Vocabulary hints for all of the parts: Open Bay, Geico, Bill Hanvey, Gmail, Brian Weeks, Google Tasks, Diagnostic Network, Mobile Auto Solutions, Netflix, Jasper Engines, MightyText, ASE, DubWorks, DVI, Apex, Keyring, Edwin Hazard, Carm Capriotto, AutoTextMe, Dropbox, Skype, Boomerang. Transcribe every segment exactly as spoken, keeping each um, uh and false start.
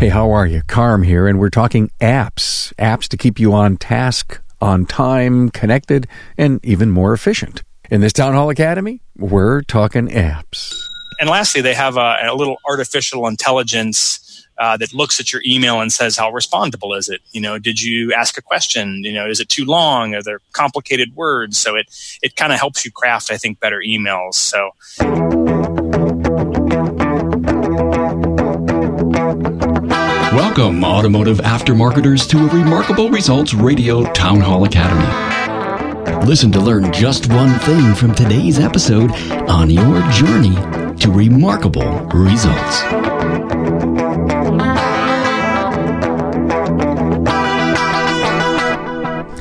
Hey, how are you? Carm here, and we're talking apps. Apps to keep you on task, on time, connected, and even more efficient. In this Town Hall Academy, we're talking apps. And lastly, they have a, a little artificial intelligence uh, that looks at your email and says, how respondable is it? You know, did you ask a question? You know, is it too long? Are there complicated words? So it, it kind of helps you craft, I think, better emails. So... Welcome, automotive aftermarketers, to a Remarkable Results Radio Town Hall Academy. Listen to learn just one thing from today's episode on your journey to remarkable results.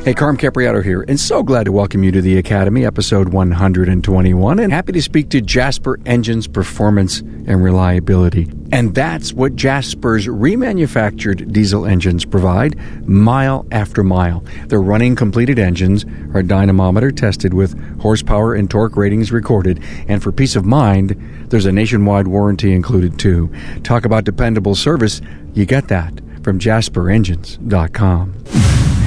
Hey, Carm Capriotto here, and so glad to welcome you to the Academy, episode one hundred twenty-one, and happy to speak to Jasper Engines' performance and reliability. And that's what Jasper's remanufactured diesel engines provide, mile after mile. Their running completed engines are dynamometer tested with horsepower and torque ratings recorded, and for peace of mind, there's a nationwide warranty included too. Talk about dependable service, you get that from jasper engines dot com.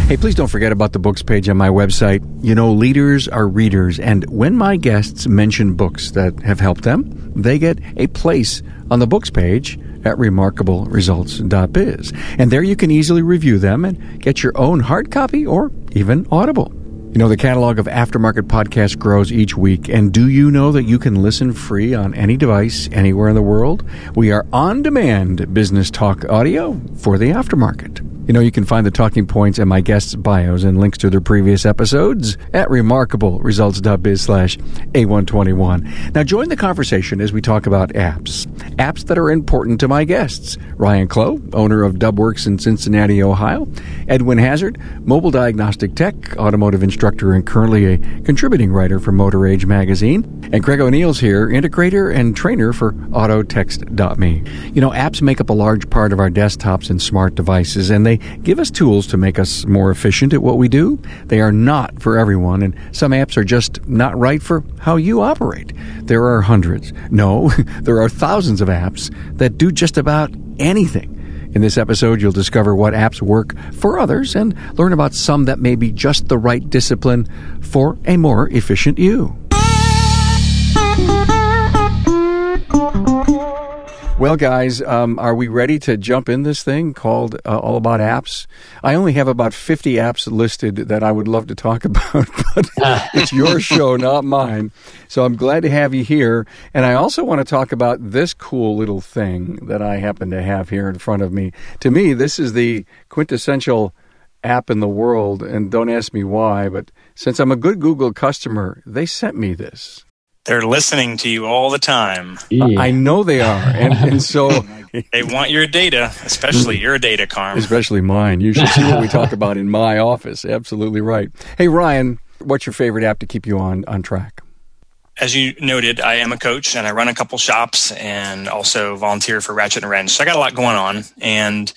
Hey, please don't forget about the books page on my website. You know, leaders are readers, and when my guests mention books that have helped them, they get a place on the books page at remarkable results dot biz. And there you can easily review them and get your own hard copy or even Audible. You know, the catalog of aftermarket podcasts grows each week, and do you know that you can listen free on any device anywhere in the world? We are on-demand business talk audio for the aftermarket. You know, you can find the talking points and my guests' bios and links to their previous episodes at remarkable results dot biz slash A one twenty-one. Now, join the conversation as we talk about apps. Apps that are important to my guests. Ryan Clough, owner of DubWorks in Cincinnati, Ohio. Edwin Hazard, mobile diagnostic tech, automotive instructor, and currently a contributing writer for Motor Age Magazine. And Craig O'Neill's here, integrator and trainer for AutoText.me. You know, apps make up a large part of our desktops and smart devices, and they They give us tools to make us more efficient at what we do. They are not for everyone, and some apps are just not right for how you operate. There are hundreds. No, there are thousands of apps that do just about anything. In this episode, you'll discover what apps work for others and learn about some that may be just the right discipline for a more efficient you. Well, guys, um, are we ready to jump in this thing called uh, All About Apps? I only have about fifty apps listed that I would love to talk about, but it's your show, not mine. So I'm glad to have you here. And I also want to talk about this cool little thing that I happen to have here in front of me. To me, this is the quintessential app in the world, and don't ask me why, but since I'm a good Google customer, they sent me this. They're listening to you all the time. Yeah. I know they are. And, and so they want your data, especially your data, Carm. Especially mine. You should see what we talk about in my office. Absolutely right. Hey, Ryan, what's your favorite app to keep you on, on track? As you noted, I am a coach and I run a couple shops and also volunteer for Ratchet and Wrench. So I got a lot going on. And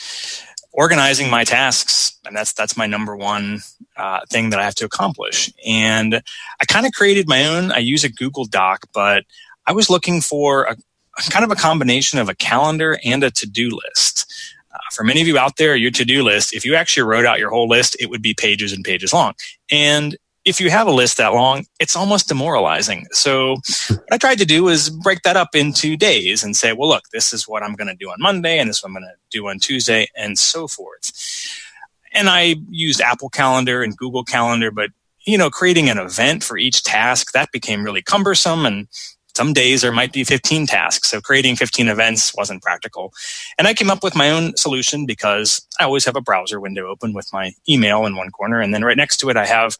organizing my tasks, and that's that's my number one uh, thing that I have to accomplish. And I kind of created my own. I use a Google Doc, but I was looking for a, a kind of a combination of a calendar and a to-do list. Uh, for many of you out there, your to-do list, if you actually wrote out your whole list, it would be pages and pages long. And if you have a list that long, it's almost demoralizing. So what I tried to do is break that up into days and say, well, look, this is what I'm going to do on Monday, and this is what I'm going to do on Tuesday, and so forth. And I used Apple Calendar and Google Calendar, but, you know, creating an event for each task, that became really cumbersome. And some days there might be fifteen tasks. So creating fifteen events wasn't practical. And I came up with my own solution because I always have a browser window open with my email in one corner. And then right next to it, I have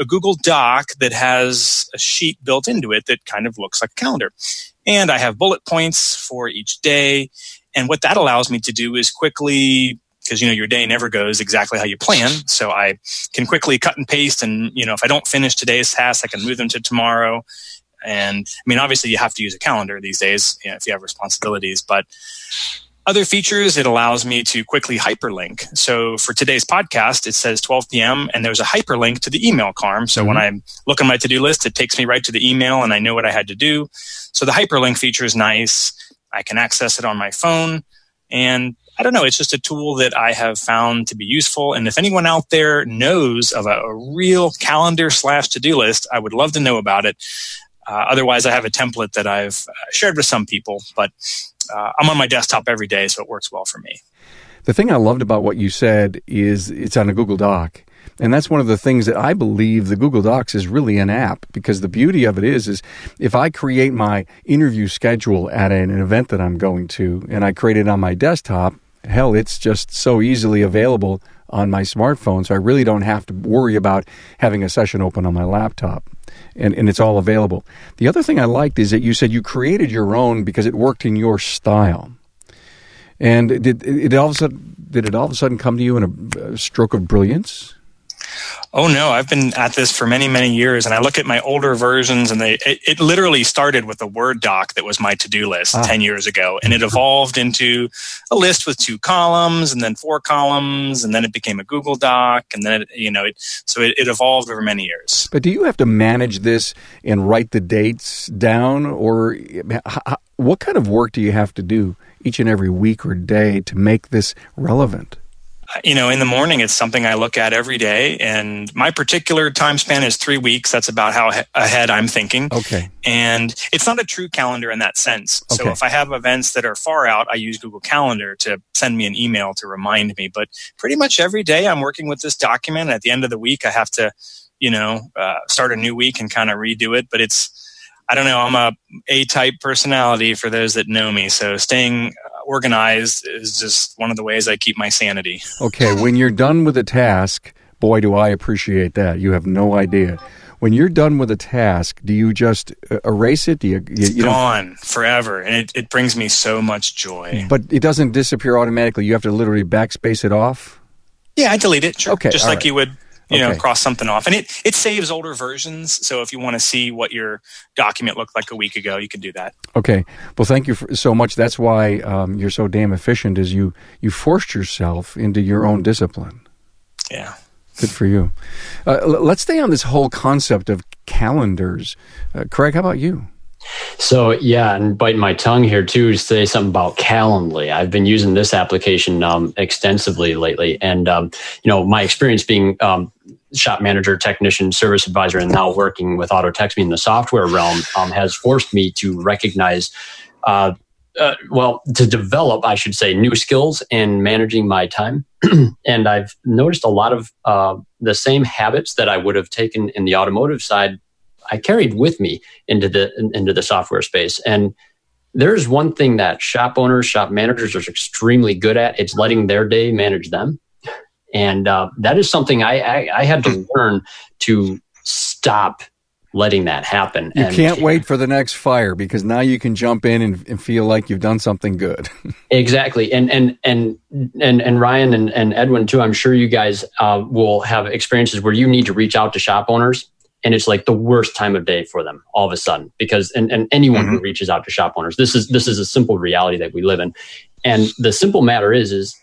a Google Doc that has a sheet built into it that kind of looks like a calendar. And I have bullet points for each day. And what that allows me to do is quickly, because, you know, your day never goes exactly how you plan. So I can quickly cut and paste. And, you know, if I don't finish today's tasks, I can move them to tomorrow. And I mean, obviously, you have to use a calendar these days, you know, if you have responsibilities. But other features, it allows me to quickly hyperlink. So for today's podcast, it says twelve p.m. and there's a hyperlink to the email, Carm. So mm-hmm. when I look at my to-do list, it takes me right to the email and I know what I had to do. So the hyperlink feature is nice. I can access it on my phone. And I don't know. It's just a tool that I have found to be useful. And if anyone out there knows of a, a real calendar slash to-do list, I would love to know about it. Uh, otherwise, I have a template that I've shared with some people, but uh, I'm on my desktop every day, so it works well for me. The thing I loved about what you said is it's on a Google Doc. And that's one of the things that I believe the Google Docs is really an app, because the beauty of it is, is if I create my interview schedule at an event that I'm going to and I create it on my desktop, hell, it's just so easily available on my smartphone. So I really don't have to worry about having a session open on my laptop. And, and it's all available. The other thing I liked is that you said you created your own because it worked in your style. And it, it, it all of a sudden, did it all of a sudden come to you in a, a stroke of brilliance? Oh, no. I've been at this for many, many years, and I look at my older versions, and they it, it literally started with a Word doc that was my to-do list ah. ten years ago, and it evolved into a list with two columns and then four columns, and then it became a Google Doc, and then, it, you know, it, so it, it evolved over many years. But do you have to manage this and write the dates down, or what kind of work do you have to do each and every week or day to make this relevant? You know, in the morning, it's something I look at every day. And my particular time span is three weeks. That's about how ahead I'm thinking. Okay. And it's not a true calendar in that sense. Okay. So if I have events that are far out, I use Google Calendar to send me an email to remind me. But pretty much every day I'm working with this document. At the end of the week, I have to, you know, uh, start a new week and kind of redo it. But it's, I don't know, I'm a A-type personality for those that know me. So staying organized is just one of the ways I keep my sanity. Okay, when you're done with a task, boy, do I appreciate that. You have no idea. When you're done with a task, do you just erase it? Do you, you, it's you gone forever, and it, it brings me so much joy. But it doesn't disappear automatically. You have to literally backspace it off? Yeah, I delete it, sure. Okay, just like right. you would... You know, okay. cross something off. And it, it saves older versions. So if you want to see what your document looked like a week ago, you can do that. Okay. Well, thank you for, so much. That's why um, you're so damn efficient, is you, you forced yourself into your own discipline. Yeah. Good for you. Uh, l- let's stay on this whole concept of calendars. Uh, Craig, how about you? So, yeah, and biting my tongue here, too, to say something about Calendly. I've been using this application um, extensively lately. And, um, you know, my experience being um, shop manager, technician, service advisor, and now working with AutoTextMe in the software realm um, has forced me to recognize, uh, uh, well, to develop, I should say, new skills in managing my time. And I've noticed a lot of uh, the same habits that I would have taken in the automotive side I carried with me into the into the software space. And there's one thing that shop owners, shop managers are extremely good at. It's letting their day manage them. And uh, that is something I, I, I had to learn to stop letting that happen. You and, can't wait for the next fire, because now you can jump in and, and feel like you've done something good. Exactly. And and and and and Ryan and, and Edwin, too, I'm sure you guys uh, will have experiences where you need to reach out to shop owners. And it's like the worst time of day for them all of a sudden, because and, and anyone mm-hmm. who reaches out to shop owners, this is this is a simple reality that we live in. And the simple matter is, is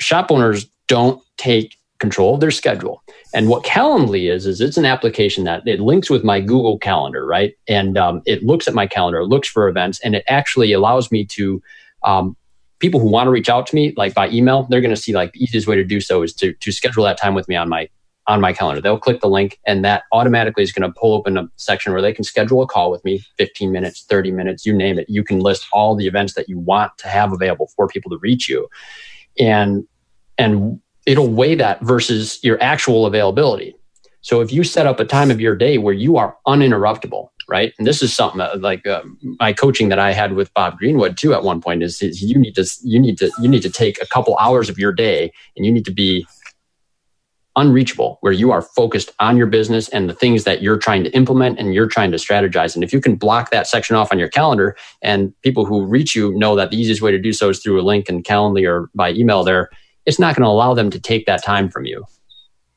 shop owners don't take control of their schedule. And what Calendly is, is it's an application that it links with my Google Calendar, right? And um, it looks at my calendar, it looks for events, and it actually allows me to, um, people who want to reach out to me, like by email, they're going to see like the easiest way to do so is to to schedule that time with me on my on my calendar. They'll click the link, and that automatically is going to pull open a section where they can schedule a call with me, fifteen minutes, thirty minutes, you name it. You can list all the events that you want to have available for people to reach you. And, and it'll weigh that versus your actual availability. So if you set up a time of your day where you are uninterruptible, right? And this is something that, like uh, my coaching that I had with Bob Greenwood too, at one point is, is you need to, you need to, you need to take a couple hours of your day, and you need to be unreachable, where you are focused on your business and the things that you're trying to implement and you're trying to strategize. And if you can block that section off on your calendar, and people who reach you know that the easiest way to do so is through a link in Calendly or by email there, it's not going to allow them to take that time from you.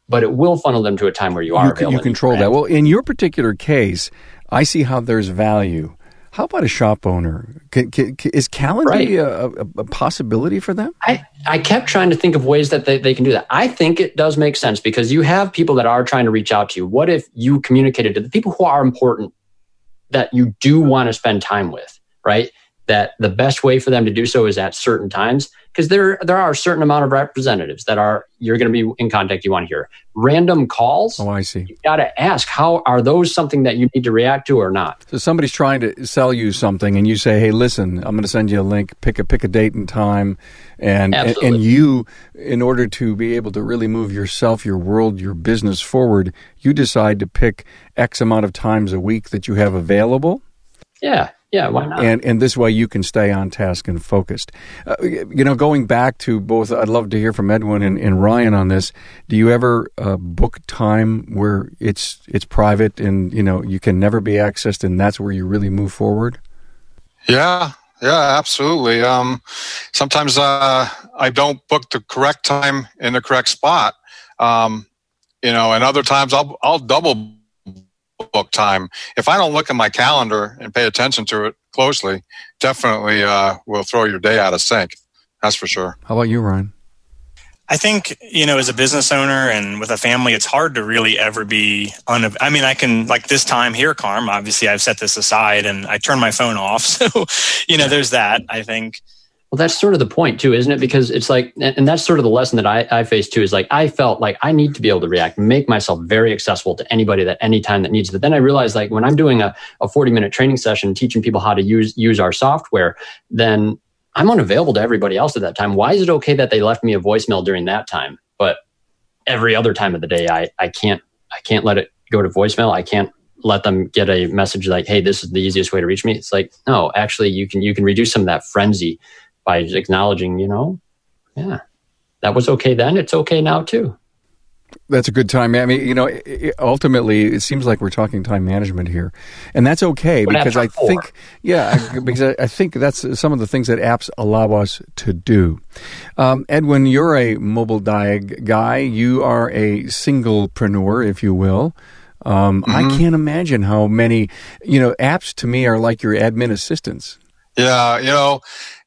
But it will funnel them to a time where you are available. You control that. Well, in your particular case, I see how there's value. How about a shop owner? Can, can, can, is Calendly right. a, a, a possibility for them? I, I kept trying to think of ways that they, they can do that. I think it does make sense, because you have people that are trying to reach out to you. What if you communicated to the people who are important that you do want to spend time with, right? that the best way for them to do so is at certain times, because there there are a certain amount of representatives that are you're going to be in contact you want to hear. Random calls. Oh, I see. You got to ask, how are those something that you need to react to or not? So somebody's trying to sell you something and you say, hey, listen, I'm going to send you a link, pick a pick a date and time. And, and, and you, in order to be able to really move yourself, your world, your business forward, you decide to pick X amount of times a week that you have available. Yeah. Yeah, why not? And and this way you can stay on task and focused. Uh, you know, going back to both, I'd love to hear from Edwin and, and Ryan on this. Do you ever uh, book time where it's it's private and, you know, you can never be accessed, and that's where you really move forward? Yeah, yeah, absolutely. Um, sometimes uh, I don't book the correct time in the correct spot, um, you know, and other times I'll I'll double book. book time. If I don't look at my calendar and pay attention to it closely, definitely uh, will throw your day out of sync. That's for sure. How about you, Ryan? I think, you know, as a business owner and with a family, it's hard to really ever be, unav- I mean, I can, like this time here, Carm, obviously I've set this aside and I turn my phone off. So, you know, there's that, I think. Well, that's sort of the point too, isn't it? Because it's like, and that's sort of the lesson that I, I faced too, is like, I felt like I need to be able to react, make myself very accessible to anybody at any time that needs it. But then I realized, like, when I'm doing a, a forty minute training session, teaching people how to use, use our software, then I'm unavailable to everybody else at that time. Why is it okay that they left me a voicemail during that time? But every other time of the day, I, I can't, I can't let it go to voicemail. I can't let them get a message like, hey, this is the easiest way to reach me. It's like, no, actually you can, you can reduce some of that frenzy by acknowledging, you know, yeah, that was okay then, it's okay now too. That's a good time. I mean, you know, it, ultimately, it seems like we're talking time management here. And that's okay, but because I four. think, yeah, because I, I think that's some of the things that apps allow us to do. Um, Edwin, you're a mobile diag guy. You are a singlepreneur, if you will. Um, mm-hmm. I can't imagine how many, you know, apps to me are like your admin assistants. Yeah, you know,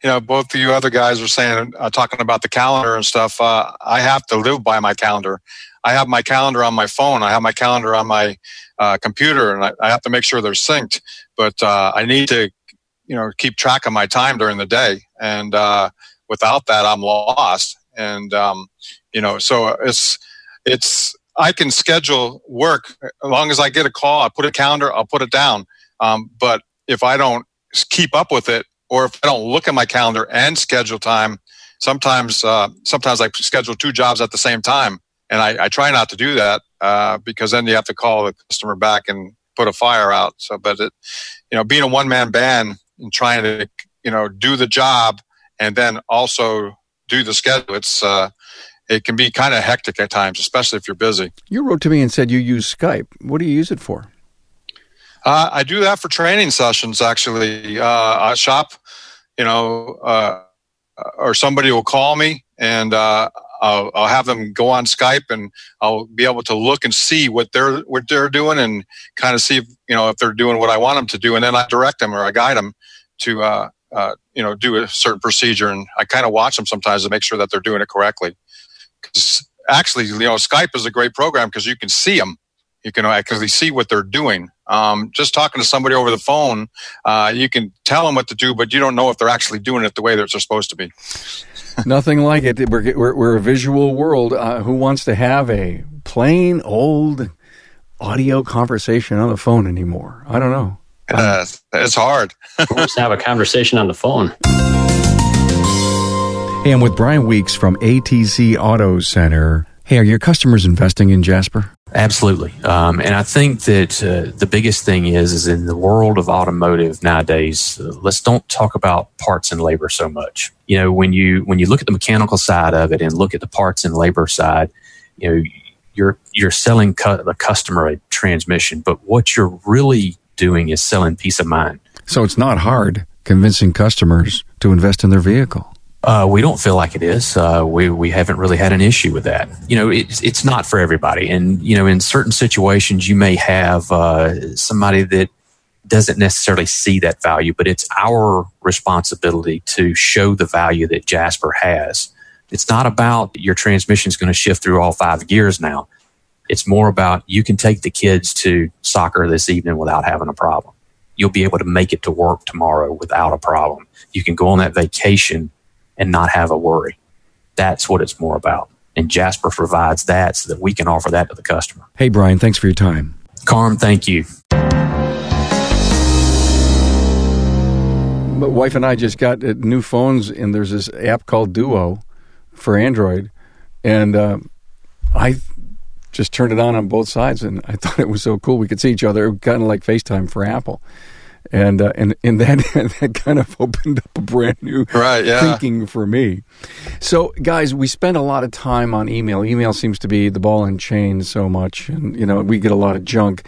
you know, both of you other guys are saying, uh, talking about the calendar and stuff. Uh, I have to live by my calendar. I have my calendar on my phone. I have my calendar on my uh, computer, and I, I have to make sure they're synced. But uh, I need to, you know, keep track of my time during the day. And uh, without that, I'm lost. And um, you know, so it's it's I can schedule work as long as I get a call. I put a calendar. I'll put it down. Um, but if I don't keep up with it, or if I don't look at my calendar and schedule time, sometimes uh, sometimes I schedule two jobs at the same time, and I, I try not to do that uh, because then you have to call the customer back and put a fire out. So, but it, you know, being a one man band and trying to, you know, do the job and then also do the schedule, it's uh, it can be kind of hectic at times, especially if you're busy. You wrote to me and said you use Skype. What do you use it for? Uh, I do that for training sessions, actually. Uh, I shop, you know, uh, or somebody will call me, and uh, I'll, I'll have them go on Skype, and I'll be able to look and see what they're what they're doing, and kind of see, if, you know, if they're doing what I want them to do, and then I direct them or I guide them to, uh, uh, you know, do a certain procedure, and I kind of watch them sometimes to make sure that they're doing it correctly. 'Cause actually, you know, Skype is a great program because you can see them. You can actually see what they're doing. Um, just talking to somebody over the phone, uh, you can tell them what to do, but you don't know if they're actually doing it the way that they're supposed to be. Nothing like it. We're, we're, we're a visual world. Uh, who wants to have a plain old audio conversation on the phone anymore? I don't know. Uh, it's hard. Who wants to have a conversation on the phone? Hey, I'm with Brian Weeks from A T C Auto Center. Hey, are your customers investing in Jasper? Absolutely. Um, and I think that uh, the biggest thing is, is in the world of automotive nowadays, uh, let's don't talk about parts and labor so much. You know, when you when you look at the mechanical side of it and look at the parts and labor side, you know, you're you're selling cu- the customer a transmission, but what you're really doing is selling peace of mind. So it's not hard convincing customers to invest in their vehicle. Uh, we don't feel like it is. Uh, we we haven't really had an issue with that. You know, it's it's not for everybody, and you know, in certain situations, you may have uh, somebody that doesn't necessarily see that value. But it's our responsibility to show the value that Jasper has. It's not about your transmission's going to shift through all five gears now. It's more about you can take the kids to soccer this evening without having a problem. you'll be able to make it to work tomorrow without a problem. You can go on that vacation and not have a worry. That's what it's more about. And Jasper provides that so that we can offer that to the customer. Hey, Brian, thanks for your time. Carm, thank you. My wife and I just got new phones, and there's this app called Duo for Android. And uh, I just turned it on on both sides, and I thought it was so cool. We could see each other, kind of like FaceTime for Apple. And uh, and and that that kind of opened up a brand new right, yeah. thinking for me. So, guys, we spend a lot of time on email. Email seems to be the ball and chain so much, and you know we get a lot of junk.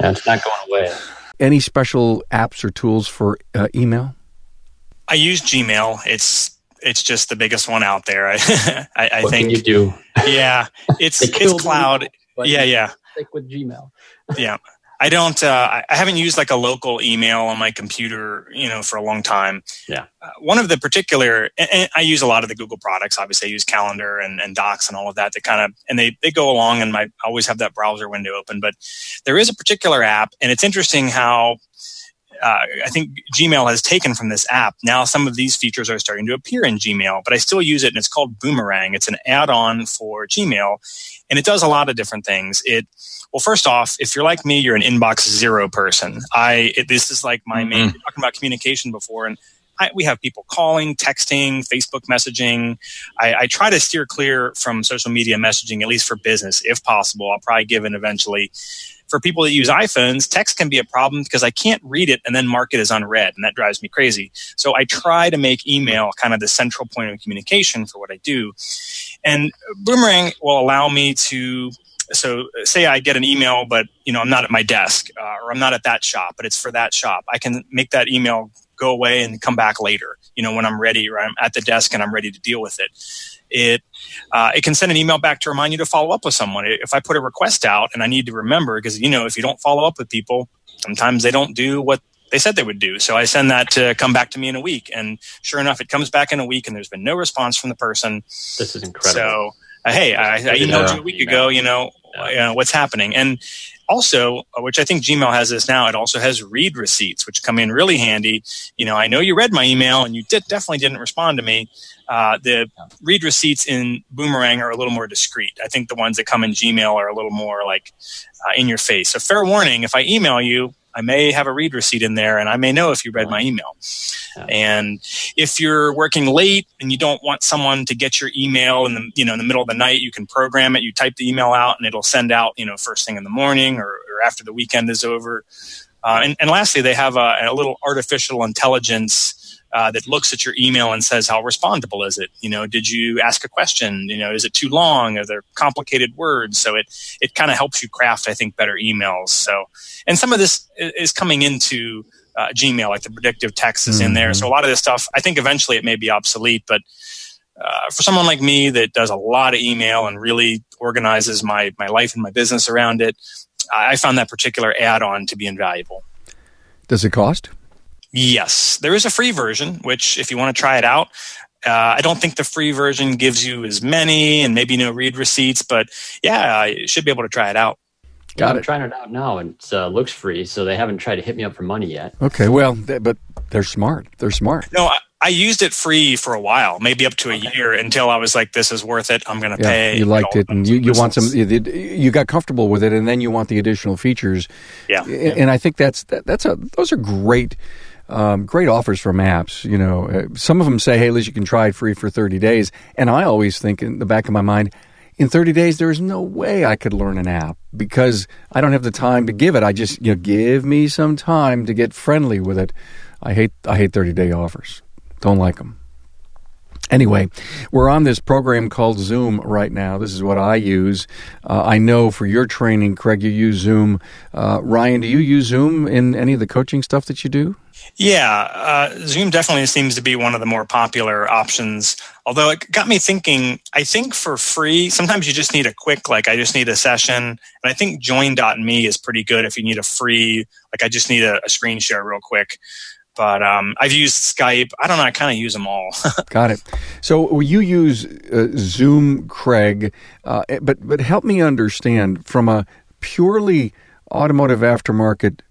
And it's not going away. Any special apps or tools for uh, email? I use Gmail. It's it's just the biggest one out there. I I, I what think can you do. Yeah, it's it's cloud. Email, yeah, yeah. Stick with Gmail. Yeah. I don't. Uh, I haven't used like a local email on my computer, you know, for a long time. Yeah. Uh, one of the particular, and, and I use a lot of the Google products. Obviously, I use Calendar and, and Docs and all of that. That kind of, and they they go along, and my I always have that browser window open. But there is a particular app, and it's interesting how uh, I think Gmail has taken from this app. Now, some of these features are starting to appear in Gmail, but I still use it, and it's called Boomerang. It's an add-on for Gmail, and it does a lot of different things. It Well, first off, if you're like me, you're an inbox zero person. I it, this is like my main. Mm-hmm. We're talking about communication before, and I, we have people calling, texting, Facebook messaging. I, I try to steer clear from social media messaging, at least for business, if possible. I'll probably give in eventually. For people that use iPhones, text can be a problem because I can't read it and then mark it as unread, and that drives me crazy. So I try to make email kind of the central point of communication for what I do, and Boomerang will allow me to. So say I get an email, but you know I'm not at my desk uh, or I'm not at that shop, but it's for that shop. I can make that email go away and come back later, you know, when I'm ready or I'm at the desk and I'm ready to deal with it. It uh, it can send an email back to remind you to follow up with someone. If I put a request out and I need to remember, because, you know, if you don't follow up with people, sometimes they don't do what they said they would do. So I send that to come back to me in a week. And sure enough, it comes back in a week and there's been no response from the person. This is incredible. So. Hey, I, I emailed you a week ago, you know, you know, what's happening. And also, which I think Gmail has this now, it also has read receipts, which come in really handy. You know, I know you read my email and you did, definitely didn't respond to me. Uh, the read receipts in Boomerang are a little more discreet. I think the ones that come in Gmail are a little more like uh, in your face. So fair warning, if I email you, I may have a read receipt in there, and I may know if you read my email. Yeah. And if you're working late and you don't want someone to get your email in the you know in the middle of the night, you can program it. You type the email out, and it'll send out you know first thing in the morning or, or after the weekend is over. Uh, and, and lastly, they have a, a little artificial intelligence. Uh, that looks at your email and says, how respondable is it? You know, did you ask a question? You know, is it too long? Are there complicated words? So it it kind of helps you craft, I think, better emails. So, and some of this is coming into uh, Gmail, like the predictive text is mm-hmm. in there. So a lot of this stuff, I think eventually it may be obsolete, but uh, for someone like me that does a lot of email and really organizes my, my life and my business around it, I found that particular add-on to be invaluable. Does it cost? Yes, there is a free version, which if you want to try it out, uh, I don't think the free version gives you as many and maybe no read receipts, but yeah, you should be able to try it out. Got I'm it. Trying it out now, and it uh, looks free, so they haven't tried to hit me up for money yet. Okay, well, they, but they're smart. They're smart. No, I, I used it free for a while, maybe up to a okay. year, until I was like, this is worth it. I'm going to yeah, pay. You liked it, and you, you want some. You, you got comfortable with it, and then you want the additional features. Yeah, and, yeah. and I think that's that, that's a those are great. Um, great offers from apps, you know. Uh, some of them say, hey, Liz, you can try it free for thirty days. And I always think in the back of my mind, in thirty days, there is no way I could learn an app because I don't have the time to give it. I just, you know, give me some time to get friendly with it. I hate I hate thirty-day offers. Don't like them. Anyway, we're on this program called Zoom right now. This is what I use. Uh, I know for your training, Craig, you use Zoom. Uh, Ryan, do you use Zoom in any of the coaching stuff that you do? Yeah, uh, Zoom definitely seems to be one of the more popular options. Although it got me thinking, I think for free, sometimes you just need a quick, like I just need a session. And I think join dot me is pretty good if you need a free, like I just need a, a screen share real quick. But um, I've used Skype. I don't know. I kind of use them all. Got it. So you use uh, Zoom, Craig. Uh, but but help me understand from a purely automotive aftermarket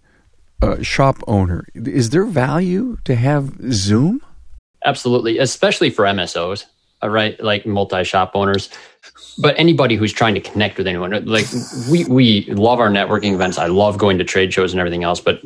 uh, shop owner, is there value to have Zoom? Absolutely, especially for M S Os, right? Like multi-shop owners, but anybody who's trying to connect with anyone. Like we, we love our networking events. I love going to trade shows and everything else. But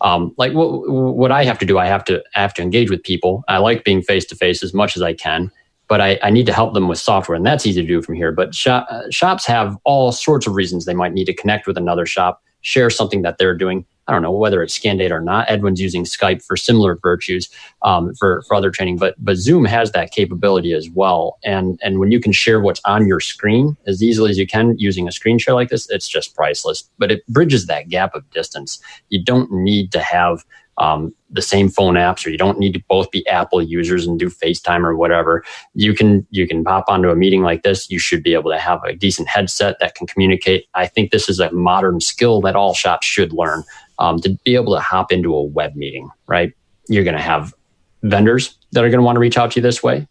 um, like what what I have to do, I have to I have to engage with people. I like being face to face as much as I can, but I, I need to help them with software, and that's easy to do from here. But shop, uh, shops have all sorts of reasons they might need to connect with another shop, share something that they're doing. I don't know whether it's Scandate or not. Edwin's using Skype for similar virtues um, for, for other training, but but Zoom has that capability as well. And and when you can share what's on your screen as easily as you can using a screen share like this, it's just priceless. But it bridges that gap of distance. You don't need to have um, the same phone apps, or you don't need to both be Apple users and do FaceTime or whatever. You can you can pop onto a meeting like this. You should be able to have a decent headset that can communicate. I think this is a modern skill that all shops should learn. Um, to be able to hop into a web meeting, right? You're going to have vendors that are going to want to reach out to you this way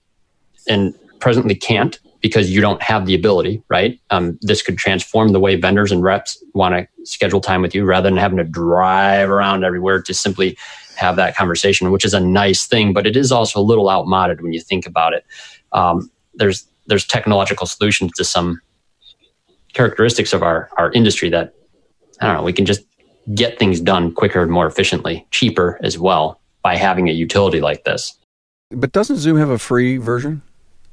and presently can't because you don't have the ability, right? Um, this could transform the way vendors and reps want to schedule time with you rather than having to drive around everywhere to simply have that conversation, which is a nice thing, but it is also a little outmoded when you think about it. Um, there's there's technological solutions to some characteristics of our, our industry that, I don't know, we can just get things done quicker and more efficiently, cheaper as well, by having a utility like this. But doesn't Zoom have a free version?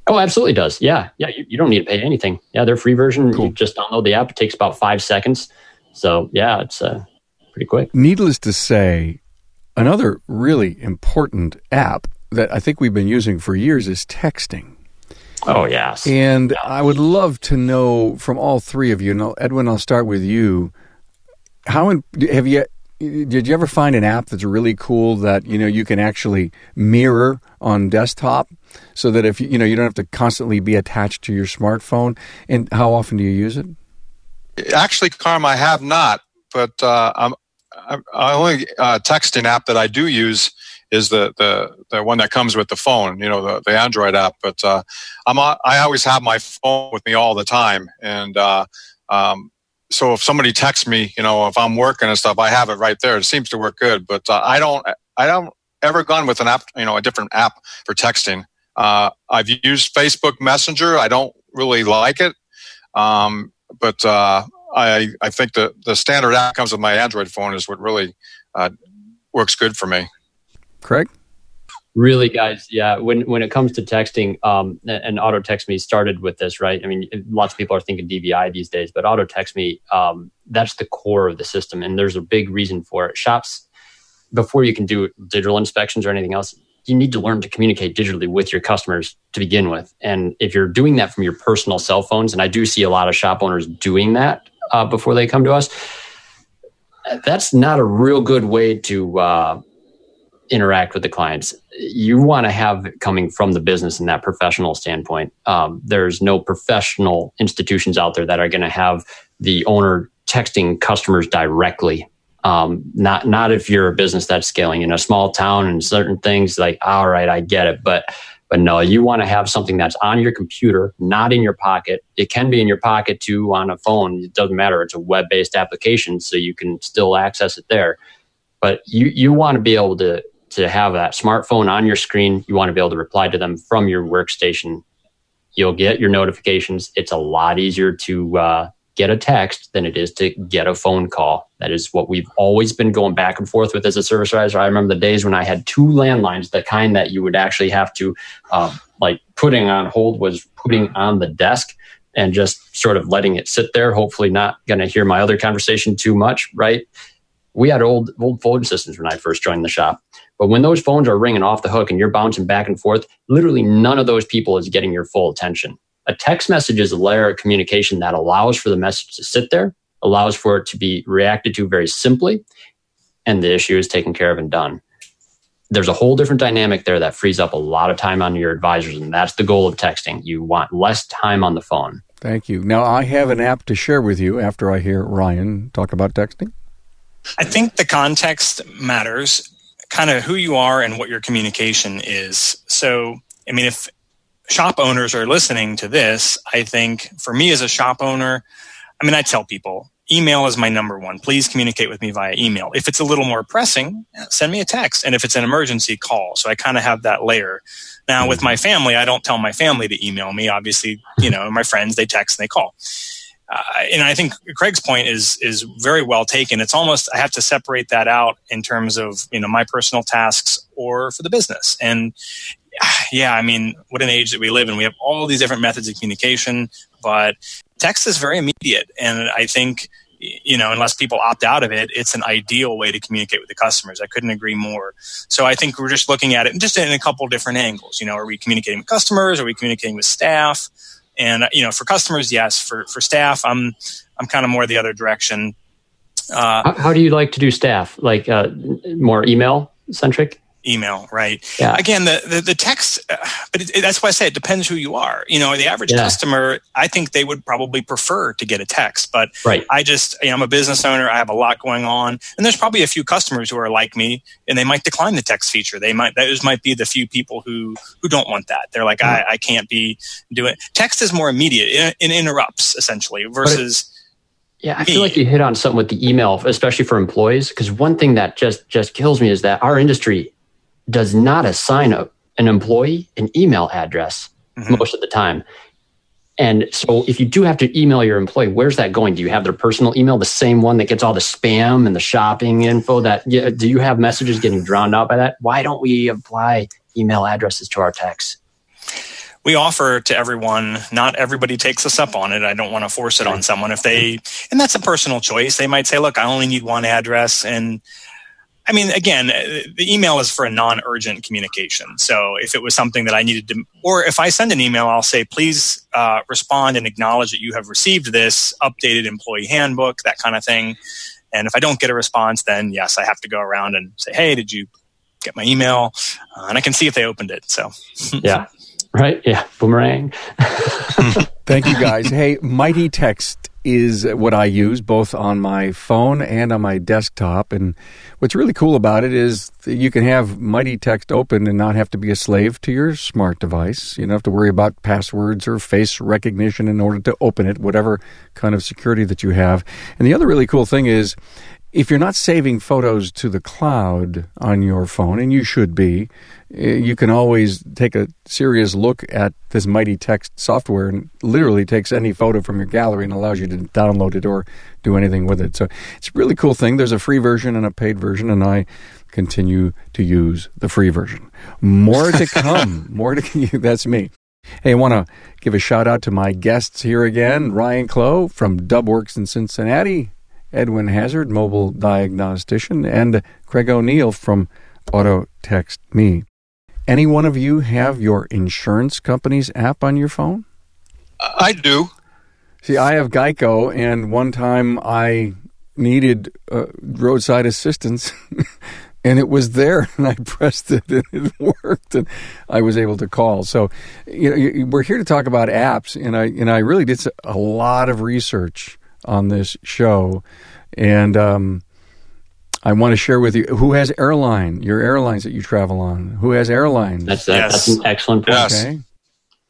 Oh, absolutely does. Yeah. Yeah. You, you don't need to pay anything. Yeah. Their free version, cool. You just download the app. It takes about five seconds. So yeah, it's uh, pretty quick. Needless to say, another really important app that I think we've been using for years is texting. Oh, yes. And yeah. I would love to know from all three of you, and Edwin, I'll start with you. How in, have you? Did you ever find an app that's really cool that you know you can actually mirror on desktop, so that if you, you know you don't have to constantly be attached to your smartphone? And how often do you use it? Actually, Carm, I have not. But uh, I'm, I'm, I only uh, texting app that I do use is the, the, the one that comes with the phone, you know, the, the Android app. But uh, I'm I always have my phone with me all the time, and. Uh, um, So if somebody texts me, you know, if I'm working and stuff, I have it right there. It seems to work good, but uh, I don't, I don't ever gone with an app, you know, a different app for texting. Uh, I've used Facebook Messenger. I don't really like it, um, but uh, I, I think the the standard app comes with my Android phone is what really uh, works good for me. Craig. Really, guys, yeah. When when it comes to texting, um, and AutoTextMe started with this, right? I mean, lots of people are thinking D V I these days, but AutoTextMe, um, that's the core of the system, and there's a big reason for it. Shops, before you can do digital inspections or anything else, you need to learn to communicate digitally with your customers to begin with. And if you're doing that from your personal cell phones, and I do see a lot of shop owners doing that uh, before they come to us, that's not a real good way to... Uh, interact with the clients. You want to have it coming from the business and that professional standpoint. Um, there's no professional institutions out there that are going to have the owner texting customers directly. Um, not not if you're a business that's scaling in a small town and certain things like, all right, I get it. But but no, you want to have something that's on your computer, not in your pocket. It can be in your pocket too on a phone. It doesn't matter. It's a web-based application, so you can still access it there. But you, you want to be able to to have that smartphone on your screen. You want to be able to reply to them from your workstation. You'll get your notifications. It's a lot easier to uh, get a text than it is to get a phone call. That is what we've always been going back and forth with as a service provider. I remember the days when I had two landlines, the kind that you would actually have to, uh, like putting on hold was putting on the desk and just sort of letting it sit there, hopefully not going to hear my other conversation too much, right? We had old old phone systems when I first joined the shop. But when those phones are ringing off the hook and you're bouncing back and forth, literally none of those people is getting your full attention. A text message is a layer of communication that allows for the message to sit there, allows for it to be reacted to very simply, and the issue is taken care of and done. There's a whole different dynamic there that frees up a lot of time on your advisors, and that's the goal of texting. You want less time on the phone. Thank you. Now, I have an app to share with you after I hear Ryan talk about texting. I think the context matters, kind of who you are and what your communication is. So, I mean, if shop owners are listening to this, I think for me as a shop owner, I mean, I tell people, email is my number one. Please communicate with me via email. If it's a little more pressing, send me a text. And if it's an emergency, call. So I kind of have that layer. Now, with my family, I don't tell my family to email me. Obviously, you know, my friends, they text and they call. Uh, and I think Craig's point is is very well taken. It's almost, I have to separate that out in terms of, you know, my personal tasks or for the business. And yeah, I mean, what an age that we live in. We have all these different methods of communication, but text is very immediate. And I think, you know, unless people opt out of it, it's an ideal way to communicate with the customers. I couldn't agree more. So I think we're just looking at it just in a couple different angles. You know, are we communicating with customers? Are we communicating with staff? And, you know, for customers, yes. For for staff, I'm I'm kind of more the other direction. Uh, how, how do you like to do staff? Like uh, more email centric? Email, right? Yeah. Again, the, the, the text, uh, but it, it, that's why I say it depends who you are. You know, the average yeah. customer, I think they would probably prefer to get a text, but right. I just, you know, I'm a business owner. I have a lot going on, and there's probably a few customers who are like me, and they might decline the text feature. They might, those might be the few people who, who don't want that. They're like, mm-hmm. I, I can't be doing it. Text is more immediate. It, it interrupts essentially versus. Yeah, I feel like you hit on something with the email, especially for employees, because one thing that just, just kills me is that our industry does not assign a, an employee an email address mm-hmm. most of the time. And so if you do have to email your employee, where's that going? Do you have their personal email, the same one that gets all the spam and the shopping info? That yeah, do you have messages getting drowned out by that? Why don't we apply email addresses to our texts? We offer to everyone. Not everybody takes us up on it. I don't want to force it on someone. If they, and that's a personal choice. They might say, look, I only need one address. And I mean, again, the email is for a non-urgent communication. So if it was something that I needed to, or if I send an email, I'll say, please uh, respond and acknowledge that you have received this updated employee handbook, that kind of thing. And if I don't get a response, then yes, I have to go around and say, hey, did you get my email? Uh, and I can see if they opened it. So yeah. Right? Yeah. Boomerang. Thank you, guys. Hey, MightyText is what I use both on my phone and on my desktop. And what's really cool about it is that you can have MightyText open and not have to be a slave to your smart device. You don't have to worry about passwords or face recognition in order to open it, whatever kind of security that you have. And the other really cool thing is, if you're not saving photos to the cloud on your phone, and you should be, you can always take a serious look at this MightyText software, and literally takes any photo from your gallery and allows you to download it or do anything with it. So it's a really cool thing. There's a free version and a paid version, and I continue to use the free version. More to come. More to That's me. Hey, I want to give a shout out to my guests here again. Ryan Clough from DubWorks in Cincinnati. Edwin Hazard, mobile diagnostician, and Craig O'Neill from AutoTextMe. Any one of you have your insurance company's app on your phone? I do. See, I have Geico, and one time I needed uh, roadside assistance, and it was there, and I pressed it, and it worked, and I was able to call. So, you know, we're here to talk about apps, and I and I really did a lot of research on this show, and um, I want to share with you who has airline, your airlines that you travel on. Who has airlines? That's a, yes. that's an excellent point. Yes. Okay.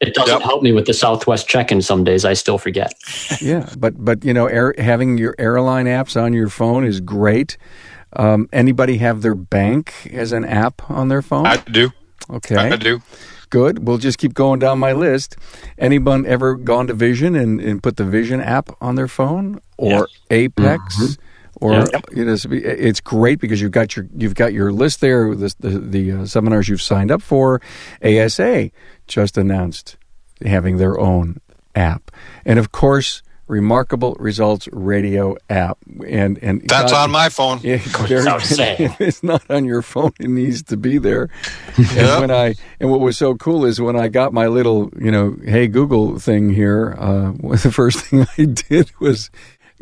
It doesn't yep. help me with the Southwest check-in some days. I still forget. yeah, but but you know, air, having your airline apps on your phone is great. Um, anybody have their bank as an app on their phone? I do. Okay, I do. Good. We'll just keep going down my list. Anyone ever gone to Vision and, and put the Vision app on their phone or yeah. Apex? Mm-hmm. Or yeah. you know, it's great because you've got your you've got your list there. The the, the uh, seminars you've signed up for. A S A just announced having their own app, and of course, Remarkable Results Radio app, and and that's God, on my phone. Yeah, there, it's not on your phone. It needs to be there. Yep. And when I and what was so cool is when I got my little you know Hey Google thing here, uh, the first thing I did was,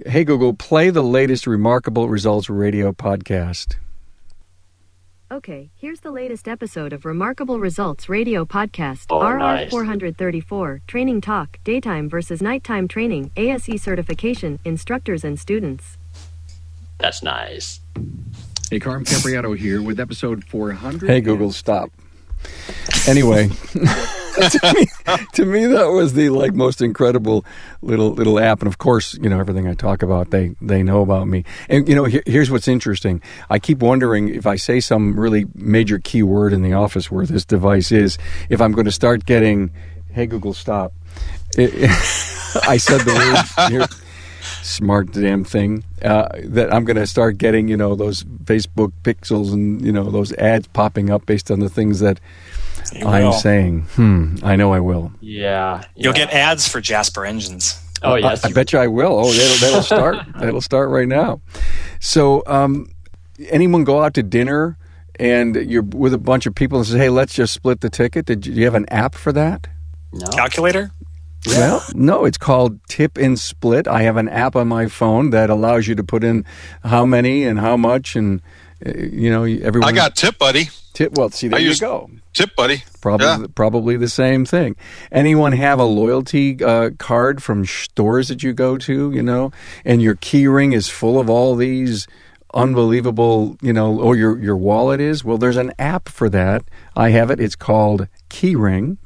Hey Google, play the latest Remarkable Results Radio podcast. Okay, here's the latest episode of Remarkable Results Radio Podcast, oh, R R four thirty-four, nice. Training Talk, Daytime versus Nighttime Training, A S E Certification, Instructors and Students. That's nice. Hey, Carm Capriotto here with episode four hundred. Hey, Google, stop. Anyway. to, me, to me, that was the like most incredible little little app. And of course, you know, everything I talk about, they they know about me. And you know, here, here's what's interesting. I keep wondering if I say some really major key word in the office where this device is, if I'm going to start getting, "Hey Google, stop." It, it, I said the word. Here, smart damn thing, uh, that I'm going to start getting, you know, those Facebook pixels and, you know, those ads popping up based on the things that you I'm will. saying. Hmm, I know I will. Yeah. You'll yeah. get ads for Jasper Engines. Oh, yes. I, I bet you I will. Oh, that'll, that'll start. That'll start right now. So um, anyone go out to dinner and you're with a bunch of people and says, hey, let's just split the ticket? Did you, do you have an app for that? No. Calculator? Well, no, it's called Tip and Split. I have an app on my phone that allows you to put in how many and how much, and uh, you know, everyone. I got Tip Buddy. Tip. Well, see, there I you use go. Tip Buddy. Probably, yeah. probably the same thing. Anyone have a loyalty uh, card from stores that you go to? You know, and your Keyring is full of all these unbelievable, you know, or your your wallet is. Well, there's an app for that. I have it. It's called Keyring.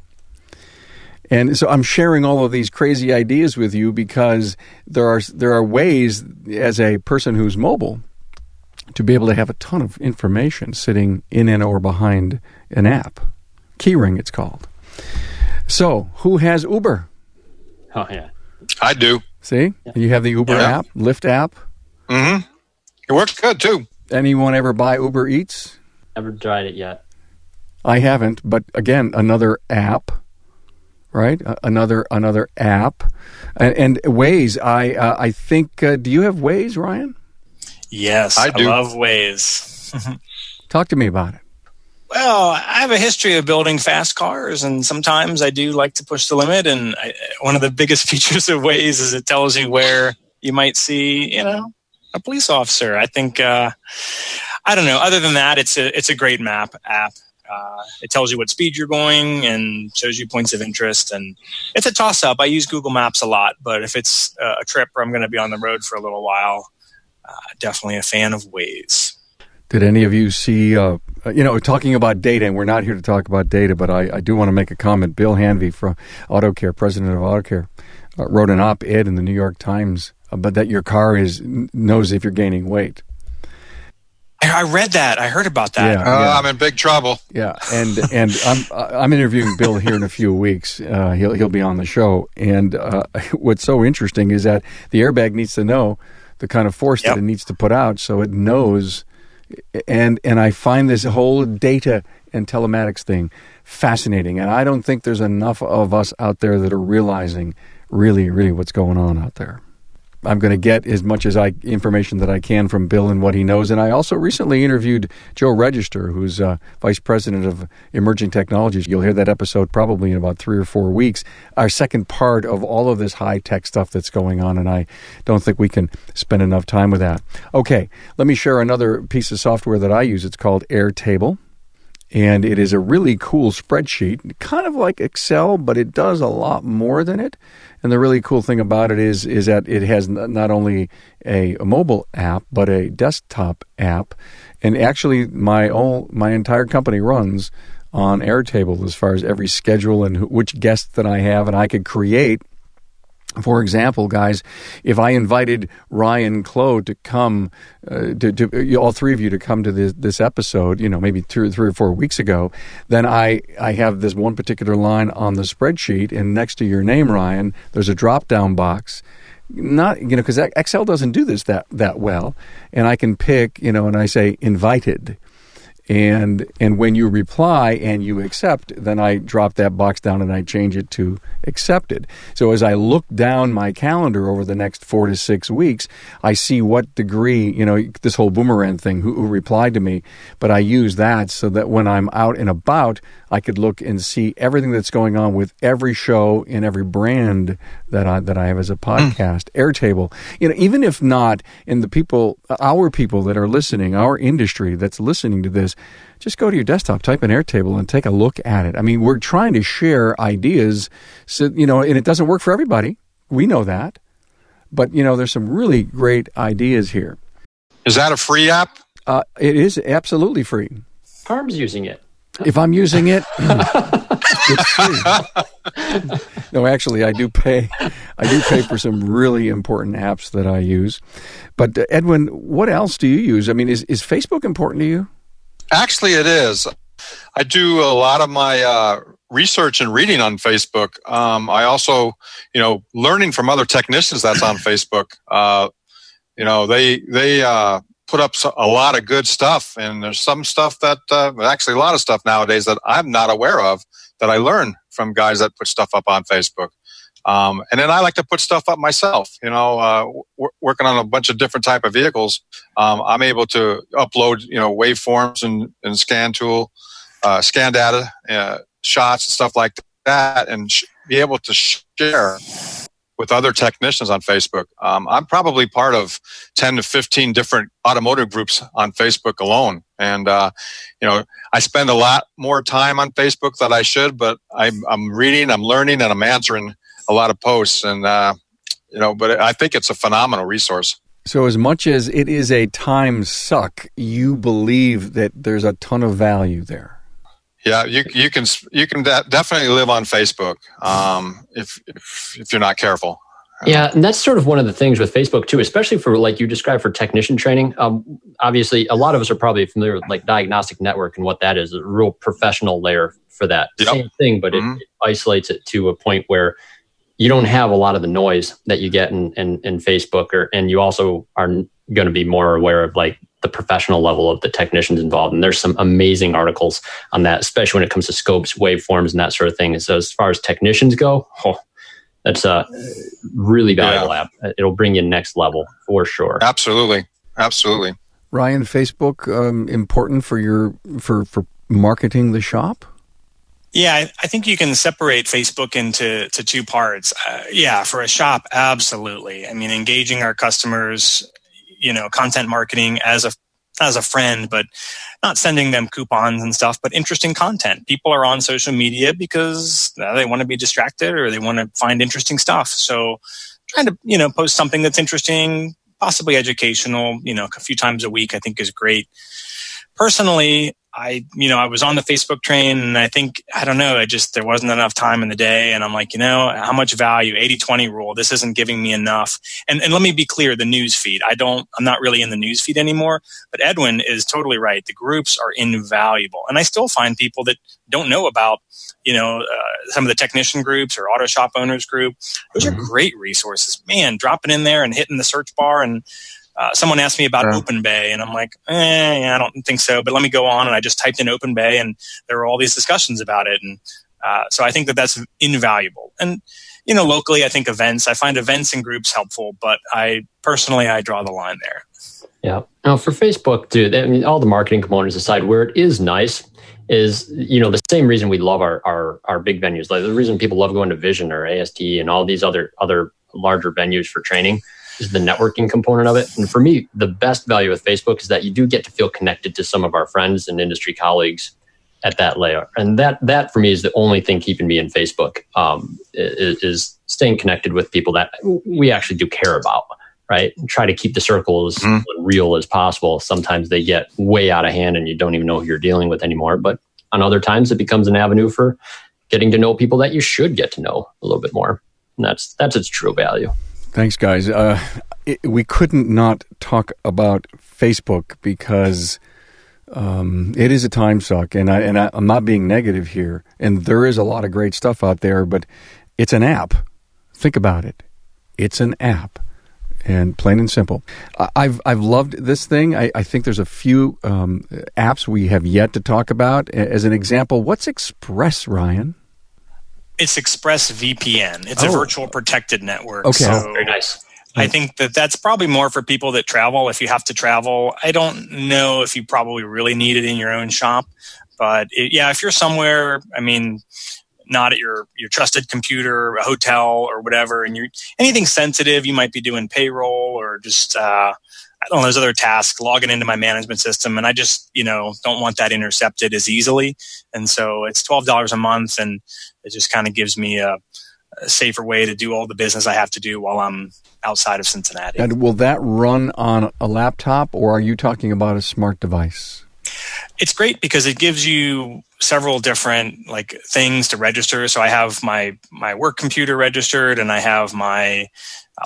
And so I'm sharing all of these crazy ideas with you because there are there are ways, as a person who's mobile, to be able to have a ton of information sitting in and or behind an app. Keyring, it's called. So, who has Uber? Oh, yeah. I do. See? Yeah. You have the Uber yeah. app, Lyft app. Mm-hmm. It works good, too. Anyone ever buy Uber Eats? Never tried it yet. I haven't, but again, another app. Right, another another app, and, and Waze. I uh, I think. Uh, do you have Waze, Ryan? Yes, I, do. I love Waze. Talk to me about it. Well, I have a history of building fast cars, and sometimes I do like to push the limit. And I, one of the biggest features of Waze is it tells you where you might see, you know, a police officer. I think. Uh, I don't know. Other than that, it's a it's a great map app. Uh, it tells you what speed you're going and shows you points of interest. And it's a toss-up. I use Google Maps a lot, but if it's uh, a trip where I'm going to be on the road for a little while, uh, definitely a fan of Waze. Did any of you see, uh, you know, talking about data, and we're not here to talk about data, but I, I do want to make a comment. Bill Hanvey from AutoCare, president of AutoCare, uh, wrote an op-ed in the New York Times about that your car is knows if you're gaining weight. I read that. I heard about that. Yeah, uh, yeah. I'm in big trouble. Yeah, and and I'm I'm interviewing Bill here in a few weeks. Uh, he'll he'll be on the show. And uh, what's so interesting is that the airbag needs to know the kind of force yep. that it needs to put out, so it knows. And and I find this whole data and telematics thing fascinating. And I don't think there's enough of us out there that are realizing really, really what's going on out there. I'm going to get as much as I information that I can from Bill and what he knows. And I also recently interviewed Joe Register, who's uh, Vice President of Emerging Technologies. You'll hear that episode probably in about three or four weeks, our second part of all of this high-tech stuff that's going on, and I don't think we can spend enough time with that. Okay, let me share another piece of software that I use. It's called Airtable. And it is a really cool spreadsheet, kind of like Excel, but it does a lot more than it. And the really cool thing about it is is that it has not only a mobile app, but a desktop app. And actually, my all, my entire company runs on Airtable as far as every schedule and which guests that I have. And I could create, for example, guys, if I invited Ryan Clough to come, uh, to, to all three of you to come to this, this episode, you know, maybe two or three or four weeks ago, then I, I have this one particular line on the spreadsheet, and next to your name, Ryan, there's a drop-down box. Not, you know, because Excel doesn't do this that, that well, and I can pick, you know, and I say invited. And and when you reply and you accept, then I drop that box down and I change it to accepted. So as I look down my calendar over the next four to six weeks, I see what degree, you know, this whole Boomerang thing, who, who replied to me, but I use that so that when I'm out and about, I could look and see everything that's going on with every show and every brand that I that I have as a podcast. Mm. Airtable, you know, even if not, and the people, our people that are listening, our industry that's listening to this, just go to your desktop, type in Airtable, and take a look at it. I mean, we're trying to share ideas, so, you know, and it doesn't work for everybody. We know that. But, you know, there's some really great ideas here. Is that a free app? Uh, it is absolutely free. Carm's using it. If I'm using it, it's free. No, actually, I do pay. I do pay for some really important apps that I use. But uh, Edwin, what else do you use? I mean, is, is Facebook important to you? Actually, it is. I do a lot of my uh, research and reading on Facebook. Um, I also, you know, learning from other technicians that's on Facebook. Uh, you know, they they. Uh, put up a lot of good stuff, and there's some stuff that uh, actually a lot of stuff nowadays that I'm not aware of that I learn from guys that put stuff up on Facebook. Um, and then I like to put stuff up myself, you know, uh, w- working on a bunch of different type of vehicles. Um, I'm able to upload, you know, waveforms and, and scan tool, uh, scan data, uh, shots and stuff like that, and sh- be able to share with other technicians on Facebook. Um, I'm probably part of ten to fifteen different automotive groups on Facebook alone. And, uh, you know, I spend a lot more time on Facebook than I should, but I'm, I'm reading, I'm learning, and I'm answering a lot of posts. And, uh, you know, but I think it's a phenomenal resource. So as much as it is a time suck, you believe that there's a ton of value there. Yeah, you you can you can de- definitely live on Facebook um, if, if if you're not careful. Yeah, and that's sort of one of the things with Facebook too, especially for like you described for technician training. Um, obviously, a lot of us are probably familiar with like diagnostic network and what that is, a real professional layer for that. Yep. Same thing, but mm-hmm. it, it isolates it to a point where you don't have a lot of the noise that you get in in, in Facebook, or and you also are going to be more aware of like the professional level of the technicians involved. And there's some amazing articles on that, especially when it comes to scopes, waveforms, and that sort of thing. And so as far as technicians go, oh, that's a really valuable yeah. app. It'll bring you next level for sure. Absolutely. Absolutely. Ryan, Facebook um, important for your for, for marketing the shop? Yeah, I, I think you can separate Facebook into to two parts. Uh, yeah, for a shop, absolutely. I mean, engaging our customers, you know, content marketing as a as a friend, but not sending them coupons and stuff, but interesting content. People are on social media because uh, they want to be distracted or they want to find interesting stuff. So trying to, you know, post something that's interesting, possibly educational, you know, a few times a week, I think is great. Personally, I, you know, I was on the Facebook train and I think, I don't know, I just, there wasn't enough time in the day. And I'm like, you know, how much value, eighty twenty rule, this isn't giving me enough. And and let me be clear, the news feed, I don't, I'm not really in the news feed anymore, but Edwin is totally right. The groups are invaluable. And I still find people that don't know about, you know, uh, some of the technician groups or auto shop owners group. Those mm-hmm. are great resources, man, dropping in there and hitting the search bar and, Uh, someone asked me about yeah. Open Bay, and I'm like, eh, I don't think so. But let me go on, and I just typed in Open Bay, and there were all these discussions about it. And uh, so I think that that's invaluable. And you know, locally, I think events. I find events and groups helpful, but I personally, I draw the line there. Yeah. Now for Facebook, dude, I mean, all the marketing components aside, where it is nice is, you know, the same reason we love our our our big venues, like the reason people love going to Vision or A S T and all these other other larger venues for training. Is the networking component of it. And for me, the best value with Facebook is that you do get to feel connected to some of our friends and industry colleagues at that layer. And that, that for me is the only thing keeping me in Facebook, um, is, is staying connected with people that we actually do care about, right? And try to keep the circle as mm. real as possible. Sometimes they get way out of hand and you don't even know who you're dealing with anymore. But on other times, it becomes an avenue for getting to know people that you should get to know a little bit more. And that's, that's its true value. Thanks, guys. Uh, it, we couldn't not talk about Facebook because um, it is a time suck, and, I, and I, I'm not being negative here. And there is a lot of great stuff out there, but it's an app. Think about it. It's an app, and plain and simple. I, I've I've loved this thing. I, I think there's a few um, apps we have yet to talk about. As an example, what's Express, Ryan? It's ExpressVPN. It's oh. a virtual protected network. Okay, so very nice. I think that that's probably more for people that travel. If you have to travel, I don't know if you probably really need it in your own shop, but it, yeah, if you're somewhere, I mean, not at your, your trusted computer, a hotel, or whatever, and you're anything sensitive, you might be doing payroll or just uh, I don't know, those other tasks, logging into my management system, and I just, you know, don't want that intercepted as easily. And so it's twelve dollars a month, and it just kind of gives me a, a safer way to do all the business I have to do while I'm outside of Cincinnati. And will that run on a laptop, or are you talking about a smart device? it's great because it gives you several different like things to register. So I have my my work computer registered, and I have my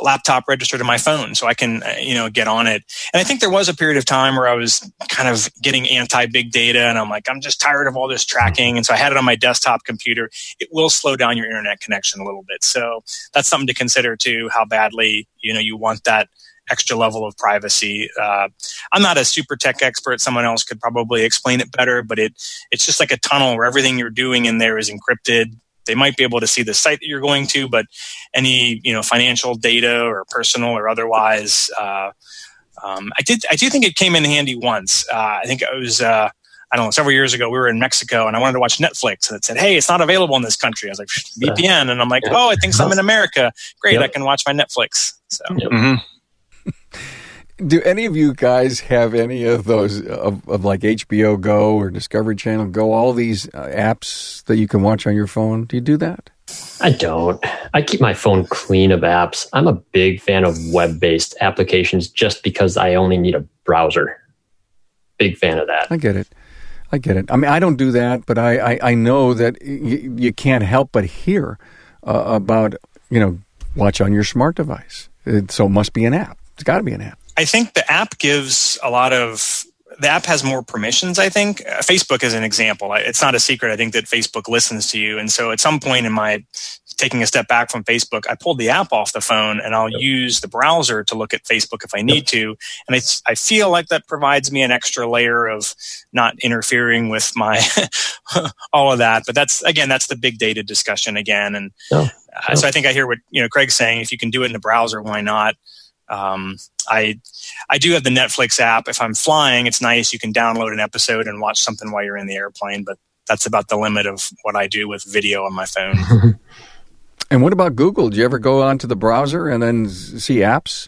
laptop registered to my phone, so I can, you know, get on it. And I think there was a period of time where I was kind of getting anti-big data, and I'm like, I'm just tired of all this tracking. And so I had it on my desktop computer. It will slow down your internet connection a little bit. So that's something to consider too, how badly, you know, you want that extra level of privacy. Uh, I'm not a super tech expert. Someone else could probably explain it better, but it it's just like a tunnel where everything you're doing in there is encrypted. They might be able to see the site that you're going to, but any, you know, financial data or personal or otherwise. Uh, um, I did. I do think it came in handy once. Uh, I think it was, uh, I don't know, several years ago, we were in Mexico and I wanted to watch Netflix, and it said, hey, it's not available in this country. I was like, V P N. And I'm like, oh, it thinks I'm in America. Great, yep. I can watch my Netflix. So. Yep. Mm-hmm. Do any of you guys have any of those, of, of like H B O Go or Discovery Channel Go, all these uh, apps that you can watch on your phone? Do you do that? I don't. I keep my phone clean of apps. I'm a big fan of web-based applications just because I only need a browser. Big fan of that. I get it. I get it. I mean, I don't do that, but I, I, I know that y- you can't help but hear uh, about, you know, watch on your smart device. It, so it must be an app. It's got to be an app. I think the app gives a lot of, the app has more permissions, I think. Uh, Facebook is an example. It's not a secret, I think, that Facebook listens to you. And so at some point in my taking a step back from Facebook, I pulled the app off the phone, and I'll yep. use the browser to look at Facebook if I need yep. to. And it's, I feel like that provides me an extra layer of not interfering with my, all of that. But that's, again, that's the big data discussion again. And oh, uh, oh. so I think I hear what, you know, Craig's saying. If you can do it in the browser, why not? Um, I I do have the Netflix app. If I'm flying, it's nice. You can download an episode and watch something while you're in the airplane, but that's about the limit of what I do with video on my phone. And what about Google? Do you ever go onto the browser and then see apps?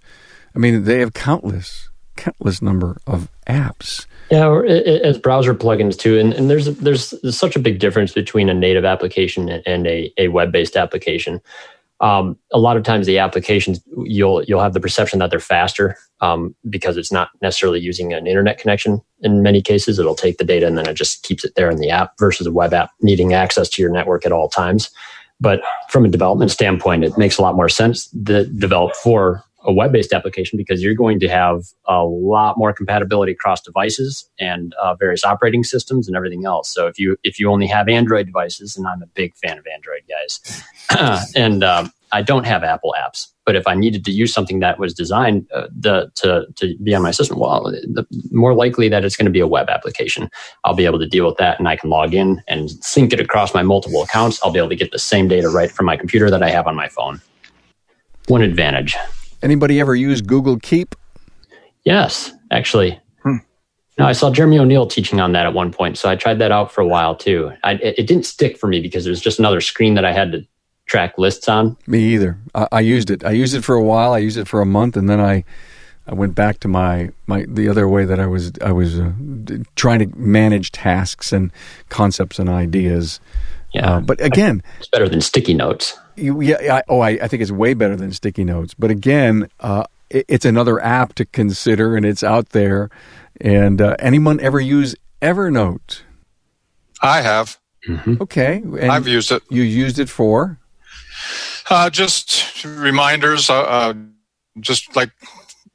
I mean, they have countless, countless number of apps. Yeah, or it, it, as browser plugins too. And, and there's, there's there's such a big difference between a native application and a, a web-based application. Um, a lot of times the applications, you'll you'll have the perception that they're faster um, because it's not necessarily using an internet connection. In many cases, it'll take the data and then it just keeps it there in the app versus a web app needing access to your network at all times. But from a development standpoint, it makes a lot more sense to develop for a web-based application because you're going to have a lot more compatibility across devices and uh, various operating systems and everything else. So if you if you only have Android devices, and I'm a big fan of Android, guys, and um, I don't have Apple apps, but if I needed to use something that was designed uh, the, to to be on my system, well, the more likely that it's going to be a web application. I'll be able to deal with that, and I can log in and sync it across my multiple accounts. I'll be able to get the same data right from my computer that I have on my phone. One advantage. Anybody ever use Google Keep? Yes, actually. Hmm. No, I saw Jeremy O'Neill teaching on that at one point, so I tried that out for a while too. I, it, it didn't stick for me because it was just another screen that I had to track lists on. Me either. I, I used it. I used it for a while. I used it for a month, and then I, I went back to my, my the other way that I was I was uh, trying to manage tasks and concepts and ideas. Yeah, uh, but again, it's better than sticky notes. You, yeah, I, oh, I, I think it's way better than sticky notes. But again, uh, it, it's another app to consider, and it's out there. And uh, anyone ever use Evernote? I have. Mm-hmm. Okay, and I've used it. You used it for uh, just reminders, uh, uh, just like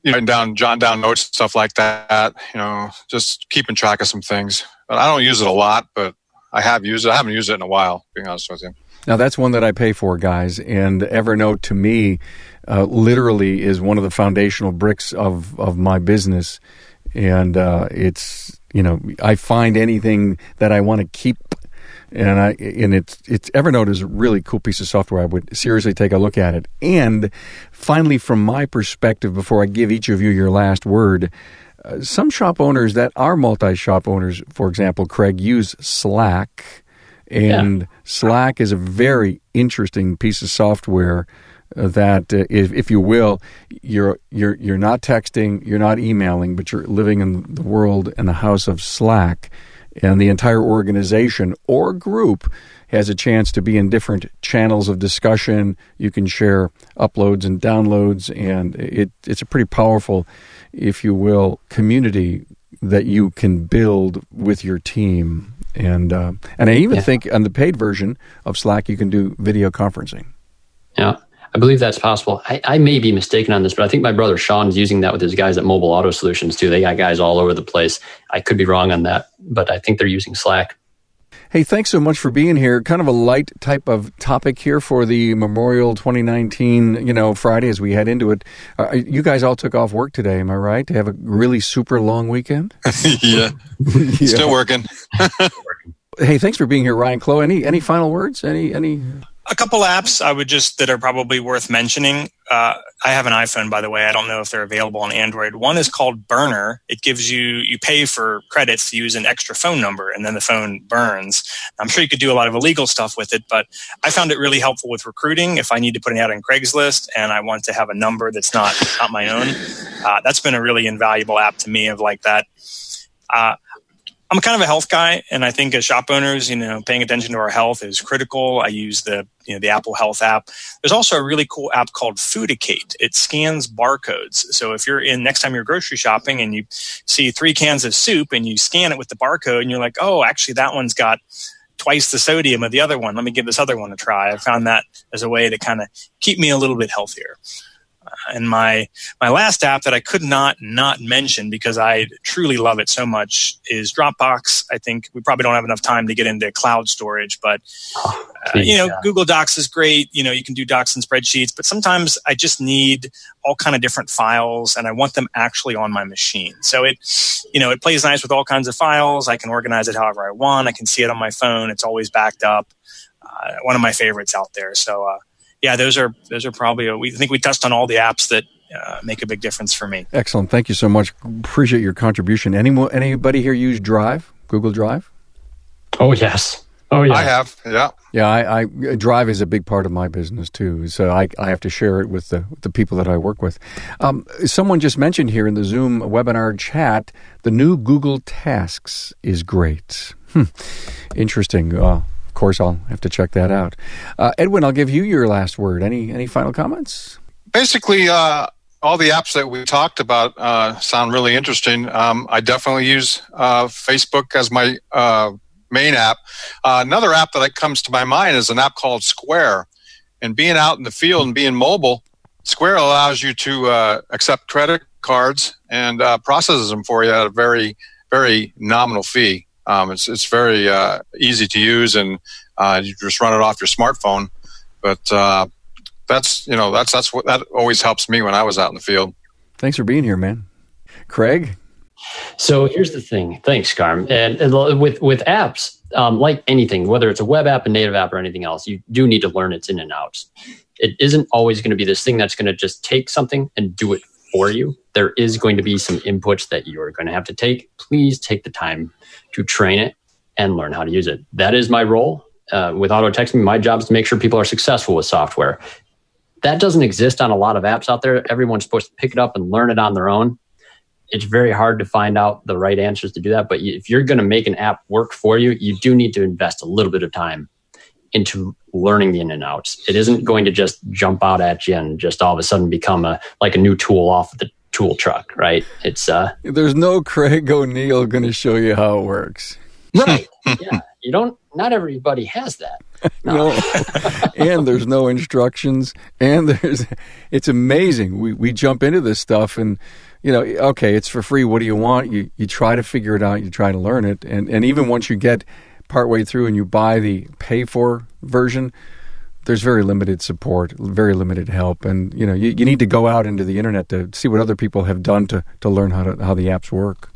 you know, down, jot down notes, stuff like that. You know, just keeping track of some things. But I don't use it a lot, but I have used it. I haven't used it in a while, being honest with you. Now, that's one that I pay for, guys. And Evernote, to me, uh, literally is one of the foundational bricks of, of my business. And uh, it's, you know, I find anything that I want to keep. And I and it's, it's Evernote is a really cool piece of software. I would seriously take a look at it. And finally, from my perspective, before I give each of you your last word, Uh, some shop owners that are multi-shop owners, for example, Craig, use Slack. And yeah. Slack is a very interesting piece of software uh, that, uh, if, if you will, you're you're you're not texting, you're not emailing, but you're living in the world and the house of Slack. And the entire organization or group has a chance to be in different channels of discussion. You can share uploads and downloads, and it, it's a pretty powerful, if you will, community that you can build with your team. And uh, and I even yeah. think on the paid version of Slack, you can do video conferencing. Yeah, I believe that's possible. I, I may be mistaken on this, but I think my brother Sean's using that with his guys at Mobile Auto Solutions too. They got guys all over the place. I could be wrong on that, but I think they're using Slack. Hey, thanks so much for being here. Kind of a light type of topic here for the Memorial twenty nineteen, you know, Friday as we head into it. Uh, you guys all took off work today, am I right? To have a really super long weekend? yeah. yeah. Still working. Hey, thanks for being here, Ryan Clough. Any any final words? Any any A couple apps I would just that are probably worth mentioning. Uh, I have an iPhone, by the way. I don't know if they're available on Android. One is called Burner. It gives you, you pay for credits to use an extra phone number, and then the phone burns. I'm sure you could do a lot of illegal stuff with it, but I found it really helpful with recruiting. If I need to put an ad on Craigslist and I want to have a number that's not, not my own, uh, that's been a really invaluable app to me of like that. Uh, I'm kind of a health guy, and I think as shop owners, you know, paying attention to our health is critical. I use the, you know, the Apple Health app. There's also a really cool app called Foodicate. It scans barcodes. So if you're in, next time you're grocery shopping and you see three cans of soup and you scan it with the barcode and you're like, oh, actually that one's got twice the sodium of the other one. Let me give this other one a try. I found that as a way to kind of keep me a little bit healthier. And my my last app that I could not not mention because I truly love it so much is Dropbox. I think we probably don't have enough time to get into cloud storage, but oh, geez, uh, you know, yeah. Google Docs is great. You know, you can do docs and spreadsheets, but sometimes I just need all kind of different files, and I want them actually on my machine. So it, you know, it plays nice with all kinds of files. I can organize it however I want. I can see it on my phone. It's always backed up. Uh, one of my favorites out there. So. Uh, Yeah, those are those are probably, a, we I think we touched on all the apps that uh, make a big difference for me. Excellent. Thank you so much. Appreciate your contribution. Anyone, anybody here use Drive, Google Drive? Oh, yes. Oh, yeah. I have, yeah. Yeah, I, I Drive is a big part of my business, too. So I, I have to share it with the, the people that I work with. Um, someone just mentioned here in the Zoom webinar chat, the new Google Tasks is great. Hmm. Interesting. Uh Of course, I'll have to check that out. Uh, Edwin, I'll give you your last word. Any any final comments? Basically, uh, all the apps that we talked about uh, sound really interesting. Um, I definitely use uh, Facebook as my uh, main app. Uh, another app that comes to my mind is an app called Square. And being out in the field and being mobile, Square allows you to uh, accept credit cards and uh, processes them for you at a very, very nominal fee. Um, it's it's very uh, easy to use, and uh, you just run it off your smartphone. But uh, that's you know that's that's what that always helps me when I was out in the field. Thanks for being here, man. Craig? So here's the thing. Thanks, Carm. And, and with with apps, um, like anything, whether it's a web app, a native app, or anything else, you do need to learn its in and outs. It isn't always going to be this thing that's going to just take something and do it for you. There is going to be some inputs that you are going to have to take. Please take the time to train it and learn how to use it. That is my role uh, with AutoTextMe. My job is to make sure people are successful with software. That doesn't exist on a lot of apps out there. Everyone's supposed to pick it up and learn it on their own. It's very hard to find out the right answers to do that. But if you're going to make an app work for you, you do need to invest a little bit of time into learning the in and outs. It isn't going to just jump out at you and just all of a sudden become a like a new tool off the tool truck, right? It's uh, there's no Craig O'Neill going to show you how it works, right? Yeah, you don't. Not everybody has that. No, no. And there's no instructions, and there's. It's amazing. We we jump into this stuff, and you know, okay, it's for free. What do you want? You you try to figure it out. You try to learn it, and and even once you get partway through and you buy the pay for version, there's very limited support, very limited help. And, you know, you, you need to go out into the internet to see what other people have done to, to learn how to, how the apps work.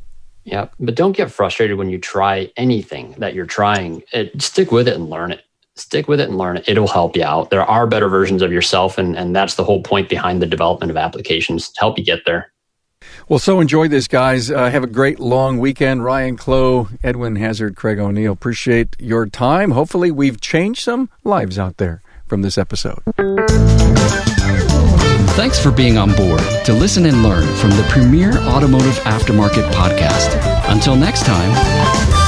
Yeah. But don't get frustrated when you try anything that you're trying. It, stick with it and learn it. Stick with it and learn it. It'll help you out. There are better versions of yourself. And, and that's the whole point behind the development of applications, to help you get there. Well, so enjoy this, guys. Uh, have a great long weekend. Ryan Clough, Edwin Hazard, Craig O'Neill, appreciate your time. Hopefully we've changed some lives out there from this episode. Thanks for being on board to listen and learn from the premier automotive aftermarket podcast. Until next time.